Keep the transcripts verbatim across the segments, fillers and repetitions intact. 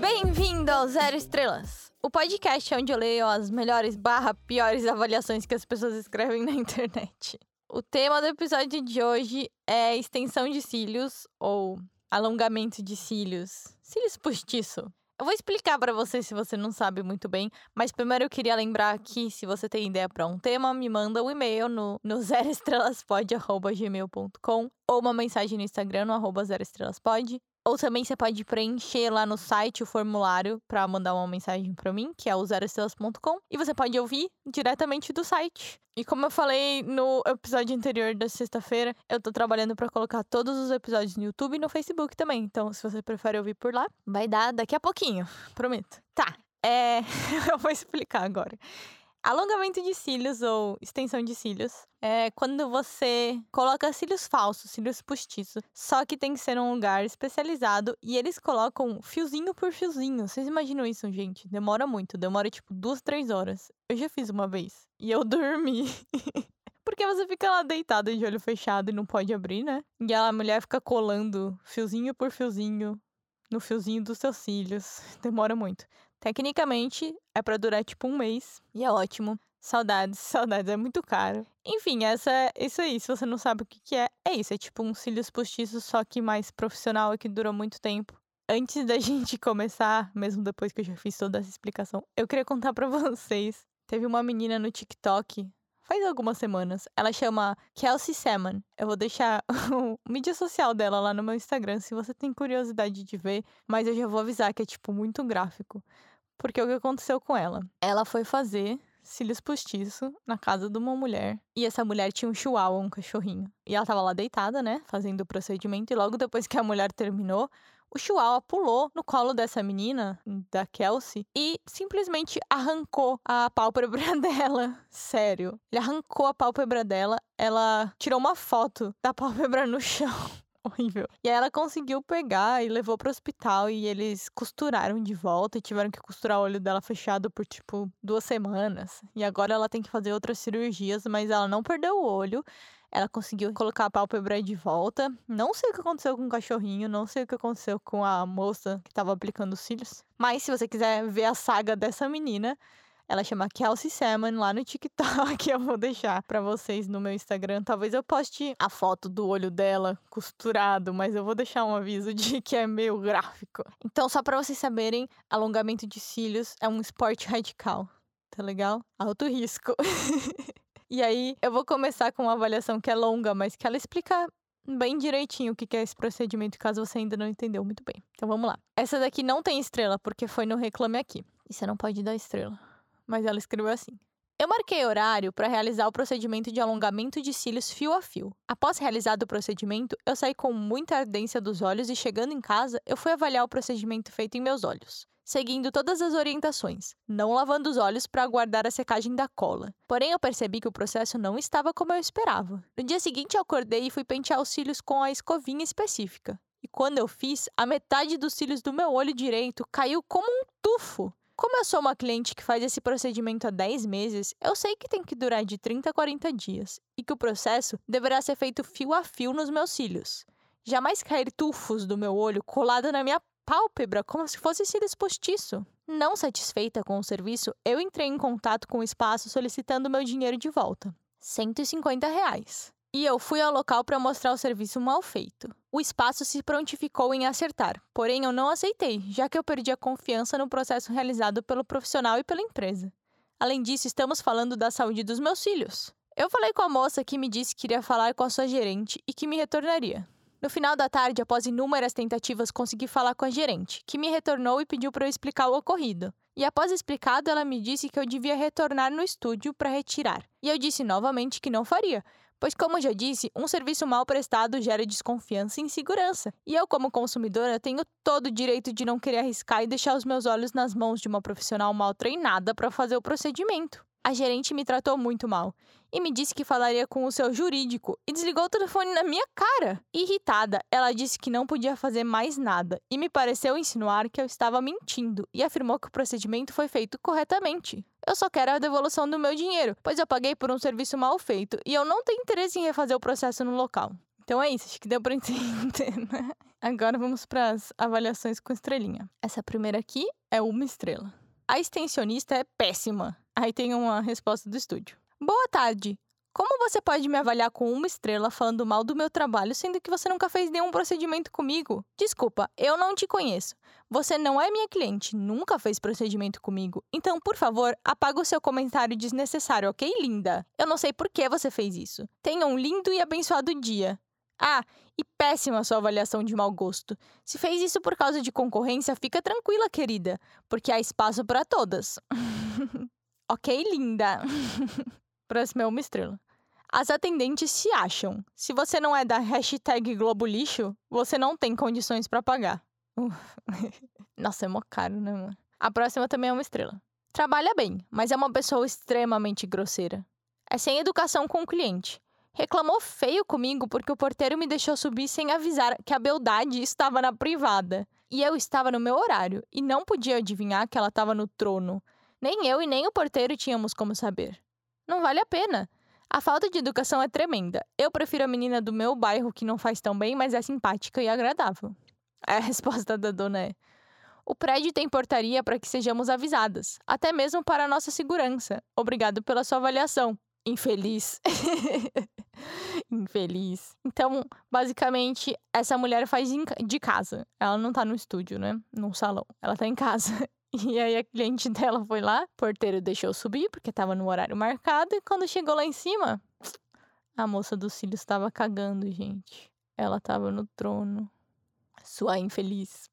Bem-vindo ao Zero Estrelas, o podcast onde eu leio as melhores barra piores avaliações que as pessoas escrevem na internet. O tema do episódio de hoje é extensão de cílios ou alongamento de cílios, cílios postiço. Eu vou explicar pra você se você não sabe muito bem, mas primeiro eu queria lembrar que se você tem ideia pra um tema, me manda um e-mail no, no zero estrelas pod arroba gmail ponto com ou uma mensagem no Instagram no arroba zeroestrelaspod. Ou também você pode preencher lá no site o formulário pra mandar uma mensagem pra mim, que é o zero estrelas ponto com, e você pode ouvir diretamente do site. E como eu falei no episódio anterior da sexta-feira, eu tô trabalhando pra colocar todos os episódios no YouTube e no Facebook também. Então, se você prefere ouvir por lá, vai dar daqui a pouquinho, prometo. Tá, é... eu vou explicar agora. Alongamento de cílios ou extensão de cílios é quando você coloca cílios falsos, cílios postiços, só que tem que ser um lugar especializado e eles colocam fiozinho por fiozinho. Vocês imaginam isso, gente? Demora muito, demora tipo duas, três horas. Eu já fiz uma vez e eu dormi. Porque você fica lá deitado de olho fechado e não pode abrir, né? E a mulher fica colando fiozinho por fiozinho no fiozinho dos seus cílios. Demora muito. Tecnicamente, é pra durar tipo um mês. E é ótimo. Saudades, saudades. É muito caro. Enfim, essa, isso aí. Se você não sabe o que, que é, é isso. É tipo um cílios postiços, só que mais profissional e que durou muito tempo. Antes da gente começar, mesmo depois que eu já fiz toda essa explicação, eu queria contar pra vocês. Teve uma menina no TikTok, faz algumas semanas. Ela chama Kelsey Seman. Eu vou deixar o mídia social dela lá no meu Instagram, se você tem curiosidade de ver. Mas eu já vou avisar que é, tipo, muito gráfico. Porque o que aconteceu com ela? Ela foi fazer cílios postiço na casa de uma mulher. E essa mulher tinha um chihuahua, um cachorrinho. E ela tava lá deitada, né? Fazendo o procedimento. E logo depois que a mulher terminou, o chihuahua pulou no colo dessa menina, da Kelsey, e simplesmente arrancou a pálpebra dela. Sério. Ele arrancou a pálpebra dela. Ela tirou uma foto da pálpebra no chão. Horrível. E aí ela conseguiu pegar e levou pro hospital e eles costuraram de volta e tiveram que costurar o olho dela fechado por, tipo, duas semanas. E agora ela tem que fazer outras cirurgias, mas ela não perdeu o olho. Ela conseguiu colocar a pálpebra de volta. Não sei o que aconteceu com o cachorrinho, não sei o que aconteceu com a moça que tava aplicando os cílios. Mas se você quiser ver a saga dessa menina, ela chama Kelsey Salmon lá no TikTok. Eu vou deixar pra vocês no meu Instagram. Talvez eu poste a foto do olho dela costurado, mas eu vou deixar um aviso de que é meio gráfico. Então, só pra vocês saberem, alongamento de cílios é um esporte radical. Tá legal? Alto risco. E aí, eu vou começar com uma avaliação que é longa, mas que ela explica bem direitinho o que é esse procedimento, caso você ainda não entendeu muito bem. Então, vamos lá. Essa daqui não tem estrela, porque foi no Reclame Aqui. E você não pode dar estrela. Mas ela escreveu assim. Eu marquei horário para realizar o procedimento de alongamento de cílios fio a fio. Após realizado o procedimento, eu saí com muita ardência dos olhos e chegando em casa, eu fui avaliar o procedimento feito em meus olhos, seguindo todas as orientações, não lavando os olhos para aguardar a secagem da cola. Porém, eu percebi que o processo não estava como eu esperava. No dia seguinte, eu acordei e fui pentear os cílios com a escovinha específica. E quando eu fiz, a metade dos cílios do meu olho direito caiu como um tufo. Como eu sou uma cliente que faz esse procedimento há dez meses, eu sei que tem que durar de trinta a quarenta dias e que o processo deverá ser feito fio a fio nos meus cílios. Jamais cair tufos do meu olho colado na minha pálpebra como se fosse cílios postiço. Não satisfeita com o serviço, eu entrei em contato com o espaço solicitando meu dinheiro de volta, cento e cinquenta reais. E eu fui ao local para mostrar o serviço mal feito. O espaço se prontificou em acertar, porém eu não aceitei, já que eu perdi a confiança no processo realizado pelo profissional e pela empresa. Além disso, estamos falando da saúde dos meus cílios. Eu falei com a moça que me disse que iria falar com a sua gerente e que me retornaria. No final da tarde, após inúmeras tentativas, consegui falar com a gerente, que me retornou e pediu para eu explicar o ocorrido. E após explicado, ela me disse que eu devia retornar no estúdio para retirar. E eu disse novamente que não faria, pois, como já disse, um serviço mal prestado gera desconfiança e insegurança. E eu, como consumidora, tenho todo o direito de não querer arriscar e deixar os meus olhos nas mãos de uma profissional mal treinada para fazer o procedimento. A gerente me tratou muito mal e me disse que falaria com o seu jurídico e desligou o telefone na minha cara. Irritada, ela disse que não podia fazer mais nada e me pareceu insinuar que eu estava mentindo e afirmou que o procedimento foi feito corretamente. Eu só quero a devolução do meu dinheiro, pois eu paguei por um serviço mal feito e eu não tenho interesse em refazer o processo no local. Então é isso, acho que deu pra entender, né? Agora vamos para as avaliações com estrelinha. Essa primeira aqui é uma estrela. A extensionista é péssima. Aí tem uma resposta do estúdio. Boa tarde. Como você pode me avaliar com uma estrela falando mal do meu trabalho, sendo que você nunca fez nenhum procedimento comigo? Desculpa, eu não te conheço. Você não é minha cliente, nunca fez procedimento comigo. Então, por favor, apaga o seu comentário desnecessário, ok, linda? Eu não sei por que você fez isso. Tenha um lindo e abençoado dia. Ah, e péssima a sua avaliação de mau gosto. Se fez isso por causa de concorrência, fica tranquila, querida, porque há espaço para todas. Ok, linda. Próxima é uma estrela. As atendentes se acham. Se você não é da hashtag Globolixo, você não tem condições para pagar. Uh. Nossa, é mó caro, né, mano? A próxima também é uma estrela. Trabalha bem, mas é uma pessoa extremamente grosseira. É sem educação com o cliente. Reclamou feio comigo porque o porteiro me deixou subir sem avisar que a beldade estava na privada. E eu estava no meu horário e não podia adivinhar que ela estava no trono. Nem eu e nem o porteiro tínhamos como saber. Não vale a pena. A falta de educação é tremenda. Eu prefiro a menina do meu bairro que não faz tão bem, mas é simpática e agradável. A resposta da dona é... O prédio tem portaria para que sejamos avisadas. Até mesmo para a nossa segurança. Obrigado pela sua avaliação. Infeliz. Infeliz. Então, basicamente, essa mulher faz de casa. Ela não tá no estúdio, né? Num salão. Ela tá em casa. E aí a cliente dela foi lá, o porteiro deixou subir, porque tava no horário marcado. E quando chegou lá em cima, a moça dos cílios tava cagando, gente. Ela tava no trono. Sua infeliz.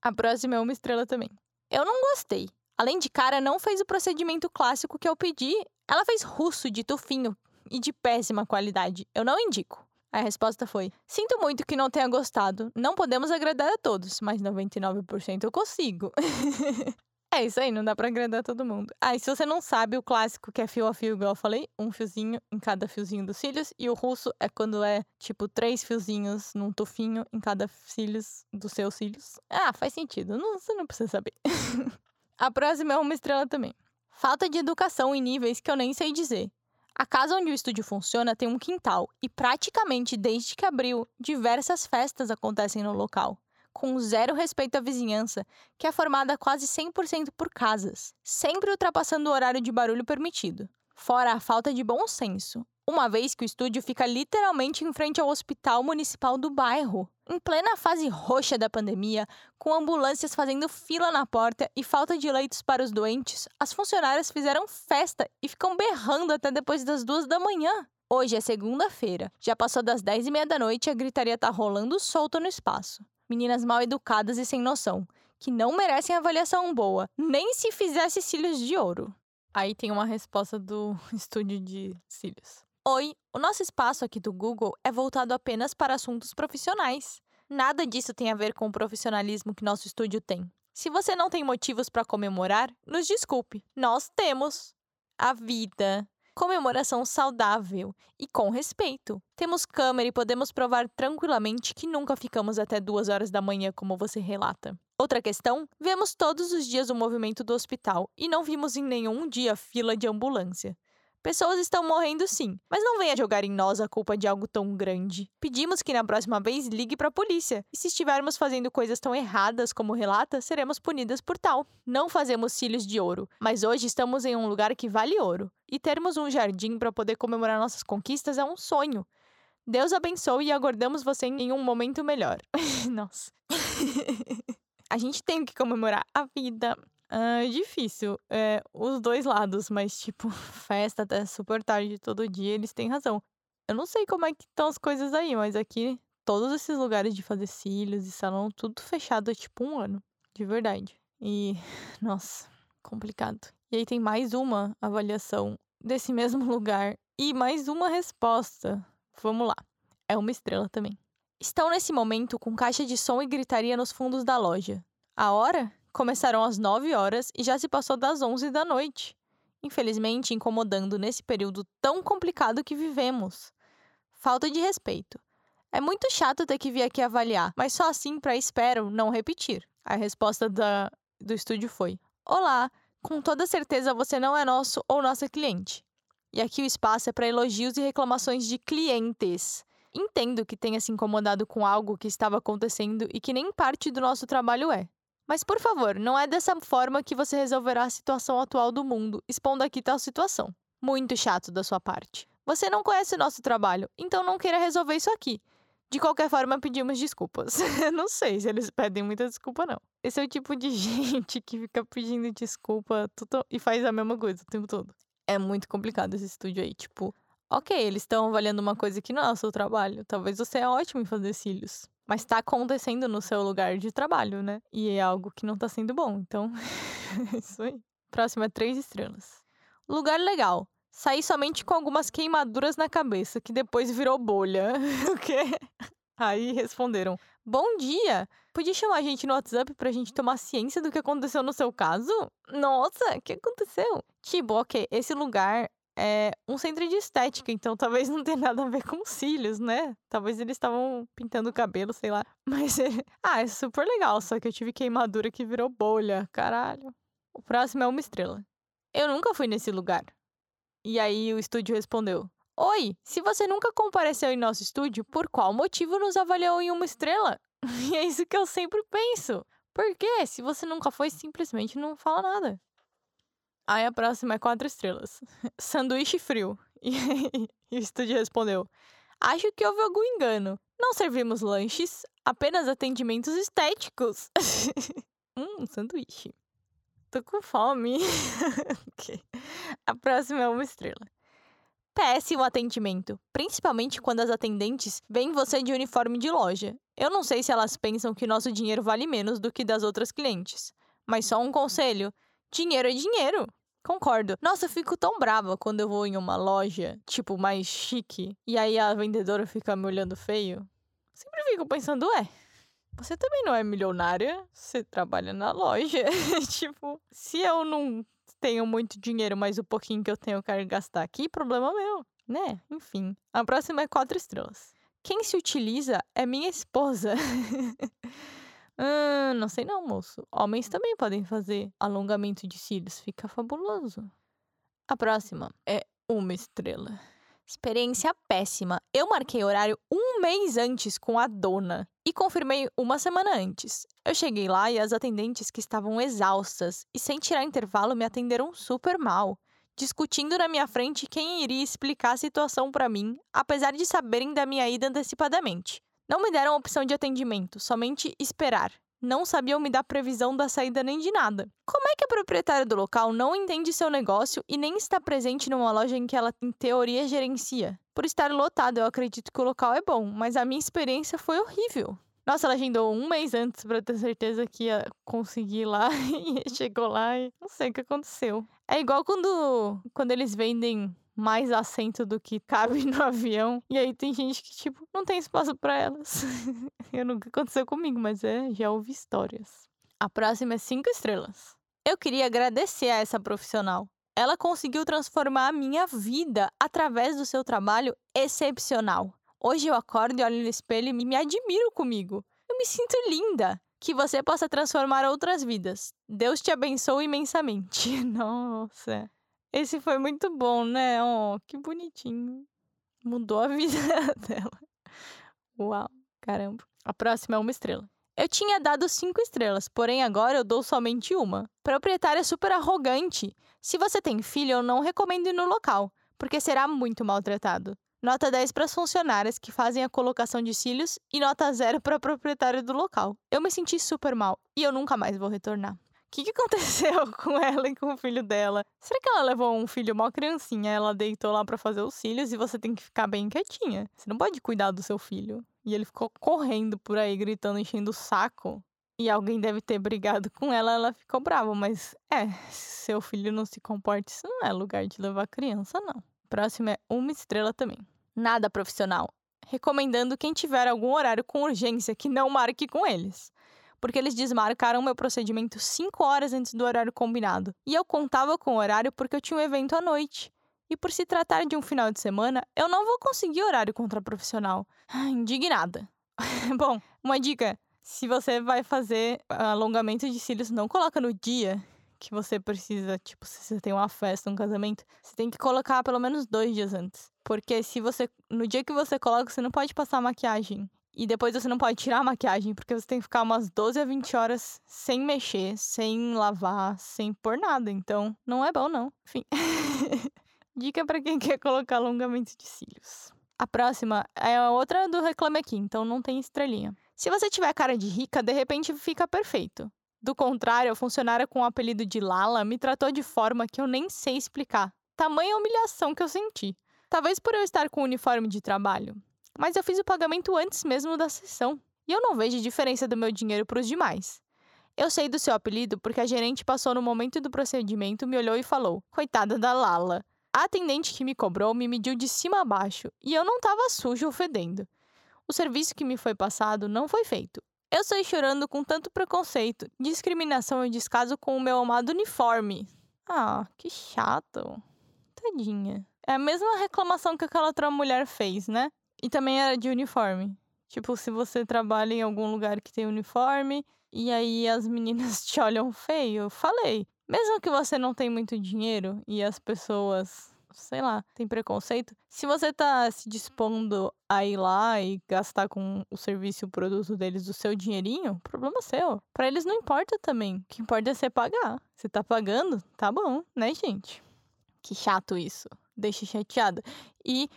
A próxima é uma estrela também. Eu não gostei. Além de cara, não fez o procedimento clássico que eu pedi. Ela fez russo de tufinho e de péssima qualidade. Eu não indico. A resposta foi, sinto muito que não tenha gostado. Não podemos agradar a todos, mas noventa e nove por cento eu consigo. É isso aí, não dá pra agradar todo mundo. Ah, e se você não sabe, o clássico que é fio a fio, igual eu falei, um fiozinho em cada fiozinho dos cílios. E o russo é quando é, tipo, três fiozinhos num tufinho em cada cílios dos seus cílios. Ah, faz sentido, não, você não precisa saber. A próxima é uma estrela também. Falta de educação em níveis que eu nem sei dizer. A casa onde o estúdio funciona tem um quintal e praticamente desde que abriu, diversas festas acontecem no local, com zero respeito à vizinhança, que é formada quase cem por cento por casas, sempre ultrapassando o horário de barulho permitido, fora a falta de bom senso, uma vez que o estúdio fica literalmente em frente ao hospital municipal do bairro, em plena fase roxa da pandemia, com ambulâncias fazendo fila na porta e falta de leitos para os doentes, as funcionárias fizeram festa e ficam berrando até depois das duas da manhã. Hoje é segunda-feira, já passou das dez e meia da noite e a gritaria tá rolando solta no espaço. Meninas mal educadas e sem noção, que não merecem avaliação boa, nem se fizesse cílios de ouro. Aí tem uma resposta do estúdio de cílios. Oi, o nosso espaço aqui do Google é voltado apenas para assuntos profissionais. Nada disso tem a ver com o profissionalismo que nosso estúdio tem. Se você não tem motivos para comemorar, nos desculpe. Nós temos a vida, comemoração saudável e com respeito. Temos câmera e podemos provar tranquilamente que nunca ficamos até duas horas da manhã, como você relata. Outra questão, vemos todos os dias o movimento do hospital e não vimos em nenhum dia fila de ambulância. Pessoas estão morrendo sim, mas não venha jogar em nós a culpa de algo tão grande. Pedimos que na próxima vez ligue para a polícia. E se estivermos fazendo coisas tão erradas como relata, seremos punidas por tal. Não fazemos cílios de ouro, mas hoje estamos em um lugar que vale ouro. E termos um jardim para poder comemorar nossas conquistas é um sonho. Deus abençoe e aguardamos você em um momento melhor. Nossa. A gente tem que comemorar a vida. Uh, difícil, é, os dois lados, mas tipo, festa até super tarde todo dia, eles têm razão. Eu não sei como é que estão as coisas aí, mas aqui, todos esses lugares de fazer cílios e salão, tudo fechado há tipo um ano, de verdade. E, nossa, complicado. E aí tem mais uma avaliação desse mesmo lugar e mais uma resposta. Vamos lá, é uma estrela também. Estão nesse momento com caixa de som e gritaria nos fundos da loja. A hora? Começaram às nove horas e já se passou das onze da noite. infelizmente incomodando nesse período tão complicado que vivemos. Falta de respeito. É muito chato ter que vir aqui avaliar, mas só assim pra, espero, não repetir. A resposta da, do estúdio foi: olá, com toda certeza você não é nosso ou nossa cliente. E aqui o espaço é para elogios e reclamações de clientes. Entendo que tenha se incomodado com algo que estava acontecendo e que nem parte do nosso trabalho é. Mas, por favor, não é dessa forma que você resolverá a situação atual do mundo, expondo aqui tal situação. Muito chato da sua parte. Você não conhece o nosso trabalho, então não queira resolver isso aqui. De qualquer forma, pedimos desculpas. Não sei se eles pedem muita desculpa, não. Esse é o tipo de gente que fica pedindo desculpa tudo, e faz a mesma coisa o tempo todo. É muito complicado esse estúdio aí, tipo... Ok, eles estão avaliando uma coisa que não é o seu trabalho. Talvez você é ótimo em fazer cílios. Mas tá acontecendo no seu lugar de trabalho, né? E é algo que não tá sendo bom, então... é isso aí. Próxima, três estrelas. Lugar legal. Saí somente com algumas queimaduras na cabeça, que depois virou bolha. O quê? Aí responderam: bom dia! Podia chamar a gente no WhatsApp pra gente tomar ciência do que aconteceu no seu caso? Nossa, o que aconteceu? Tipo, ok, esse lugar... é um centro de estética, então talvez não tenha nada a ver com cílios, né? Talvez eles estavam pintando o cabelo, sei lá. Mas, é... ah, é super legal, só que eu tive queimadura que virou bolha, caralho. O próximo é uma estrela. Eu nunca fui nesse lugar. E aí o estúdio respondeu: oi, se você nunca compareceu em nosso estúdio, por qual motivo nos avaliou em uma estrela? E é isso que eu sempre penso. Por quê? Se você nunca foi, simplesmente não fala nada. Aí a próxima é quatro estrelas. Sanduíche frio. E, e o estúdio respondeu: acho que houve algum engano. Não servimos lanches, apenas atendimentos estéticos. Hum, sanduíche. Tô com fome. Okay. A próxima é uma estrela. Péssimo atendimento. Principalmente quando as atendentes veem você de uniforme de loja. Eu não sei se elas pensam que nosso dinheiro vale menos do que das outras clientes. Mas só um conselho... dinheiro é dinheiro. Concordo. Nossa, eu fico tão brava quando eu vou em uma loja, tipo, mais chique, e aí a vendedora fica me olhando feio. Sempre fico pensando, ué, você também não é milionária? Você trabalha na loja. Tipo, se eu não tenho muito dinheiro, mas o pouquinho que eu tenho eu quero gastar aqui, problema meu, né? Enfim. A próxima é quatro estrelas. Quem se utiliza é minha esposa. Hum, não sei não, moço. Homens também podem fazer alongamento de cílios. Fica fabuloso. A próxima é uma estrela. Experiência péssima. Eu marquei horário um mês antes com a dona e confirmei uma semana antes. Eu cheguei lá e as atendentes, que estavam exaustas e sem tirar intervalo, me atenderam super mal, discutindo na minha frente quem iria explicar a situação pra mim, apesar de saberem da minha ida antecipadamente. Não me deram opção de atendimento, somente esperar. Não sabiam me dar previsão da saída nem de nada. Como é que a proprietária do local não entende seu negócio e nem está presente numa loja em que ela, em teoria, gerencia? Por estar lotado, eu acredito que o local é bom, mas a minha experiência foi horrível. Nossa, ela agendou um mês antes pra ter certeza que ia conseguir ir lá e chegou lá e não sei o que aconteceu. É igual quando, quando eles vendem... mais assento do que cabe no avião. E aí tem gente que, tipo, não tem espaço pra elas. Eu nunca aconteceu comigo, mas é, já ouvi histórias. A próxima é cinco estrelas. Eu queria agradecer a essa profissional. Ela conseguiu transformar a minha vida através do seu trabalho excepcional. Hoje eu acordo e olho no espelho e me admiro comigo. Eu me sinto linda. Que você possa transformar outras vidas. Deus te abençoe imensamente. Nossa... esse foi muito bom, né? Oh, que bonitinho. Mudou a vida dela. Uau, caramba. A próxima é uma estrela. Eu tinha dado cinco estrelas, porém agora eu dou somente uma. Proprietária super arrogante. Se você tem filho, eu não recomendo ir no local, porque será muito maltratado. Nota dez para as funcionárias que fazem a colocação de cílios e nota zero para a proprietária do local. Eu me senti super mal e eu nunca mais vou retornar. O que, que aconteceu com ela e com o filho dela? Será que ela levou um filho mó criancinha? Ela deitou lá pra fazer os cílios e você tem que ficar bem quietinha. Você não pode cuidar do seu filho. E ele ficou correndo por aí, gritando, enchendo o saco. E alguém deve ter brigado com ela, ela ficou brava. Mas, é, se seu filho não se comporta, isso não é lugar de levar criança, não. Próximo é uma estrela também. Nada profissional. Recomendando quem tiver algum horário com urgência que não marque com eles. porque eles desmarcaram meu procedimento cinco horas antes do horário combinado. E eu contava com o horário porque eu tinha um evento à noite. E por se tratar de um final de semana, eu não vou conseguir horário contraprofissional. Indignada. Bom, uma dica. Se você vai fazer alongamento de cílios, não coloca no dia que você precisa. Tipo, se você tem uma festa, um casamento, você tem que colocar pelo menos dois dias antes. Porque se você, no dia que você coloca, você não pode passar maquiagem. E depois você não pode tirar a maquiagem, porque você tem que ficar umas doze a vinte horas sem mexer, sem lavar, sem pôr nada. Então, não é bom, não. Enfim. Dica pra quem quer colocar alongamento de cílios. A próxima é a outra do Reclame Aqui, então não tem estrelinha. Se você tiver cara de rica, de repente fica perfeito. Do contrário, a funcionária com o apelido de Lala me tratou de forma que eu nem sei explicar. Tamanha humilhação que eu senti. Talvez por eu estar com o uniforme de trabalho. Mas eu fiz o pagamento antes mesmo da sessão. E eu não vejo diferença do meu dinheiro para os demais. Eu sei do seu apelido porque a gerente passou no momento do procedimento, me olhou e falou: coitada da Lala. A atendente que me cobrou me mediu de cima a baixo e eu não estava sujo ou fedendo. O serviço que me foi passado não foi feito. Eu saí chorando com tanto preconceito, discriminação e descaso com o meu amado uniforme. Ah, que chato. Tadinha. É a mesma reclamação que aquela outra mulher fez, né? E também era de uniforme. Tipo, se você trabalha em algum lugar que tem uniforme e aí as meninas te olham feio, eu falei. Mesmo que você não tenha muito dinheiro e as pessoas, sei lá, têm preconceito, se você tá se dispondo a ir lá e gastar com o serviço e o produto deles o seu dinheirinho, problema seu. Pra eles não importa também. O que importa é você pagar. Você tá pagando? Tá bom, né, gente? Que chato isso. Deixa chateada. E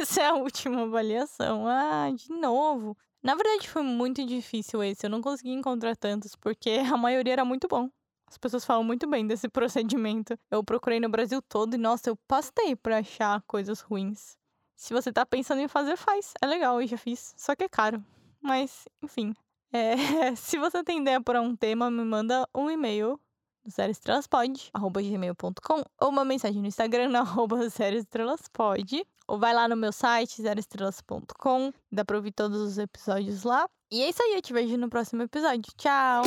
essa é a última avaliação. Ah, de novo. Na verdade, foi muito difícil esse. Eu não consegui encontrar tantos, porque a maioria era muito bom. As pessoas falam muito bem desse procedimento. Eu procurei no Brasil todo e, nossa, eu pastei pra achar coisas ruins. Se você tá pensando em fazer, faz. É legal, eu já fiz. Só que é caro. Mas, enfim. É... Se você tem ideia para um tema, me manda um e-mail. zero estrelas pod arroba gmail ponto com ou uma mensagem no Instagram na arroba zeroestrelaspod. Ou vai lá no meu site, zero estrelas ponto com. Dá pra ouvir todos os episódios lá. E é isso aí, eu te vejo no próximo episódio. Tchau!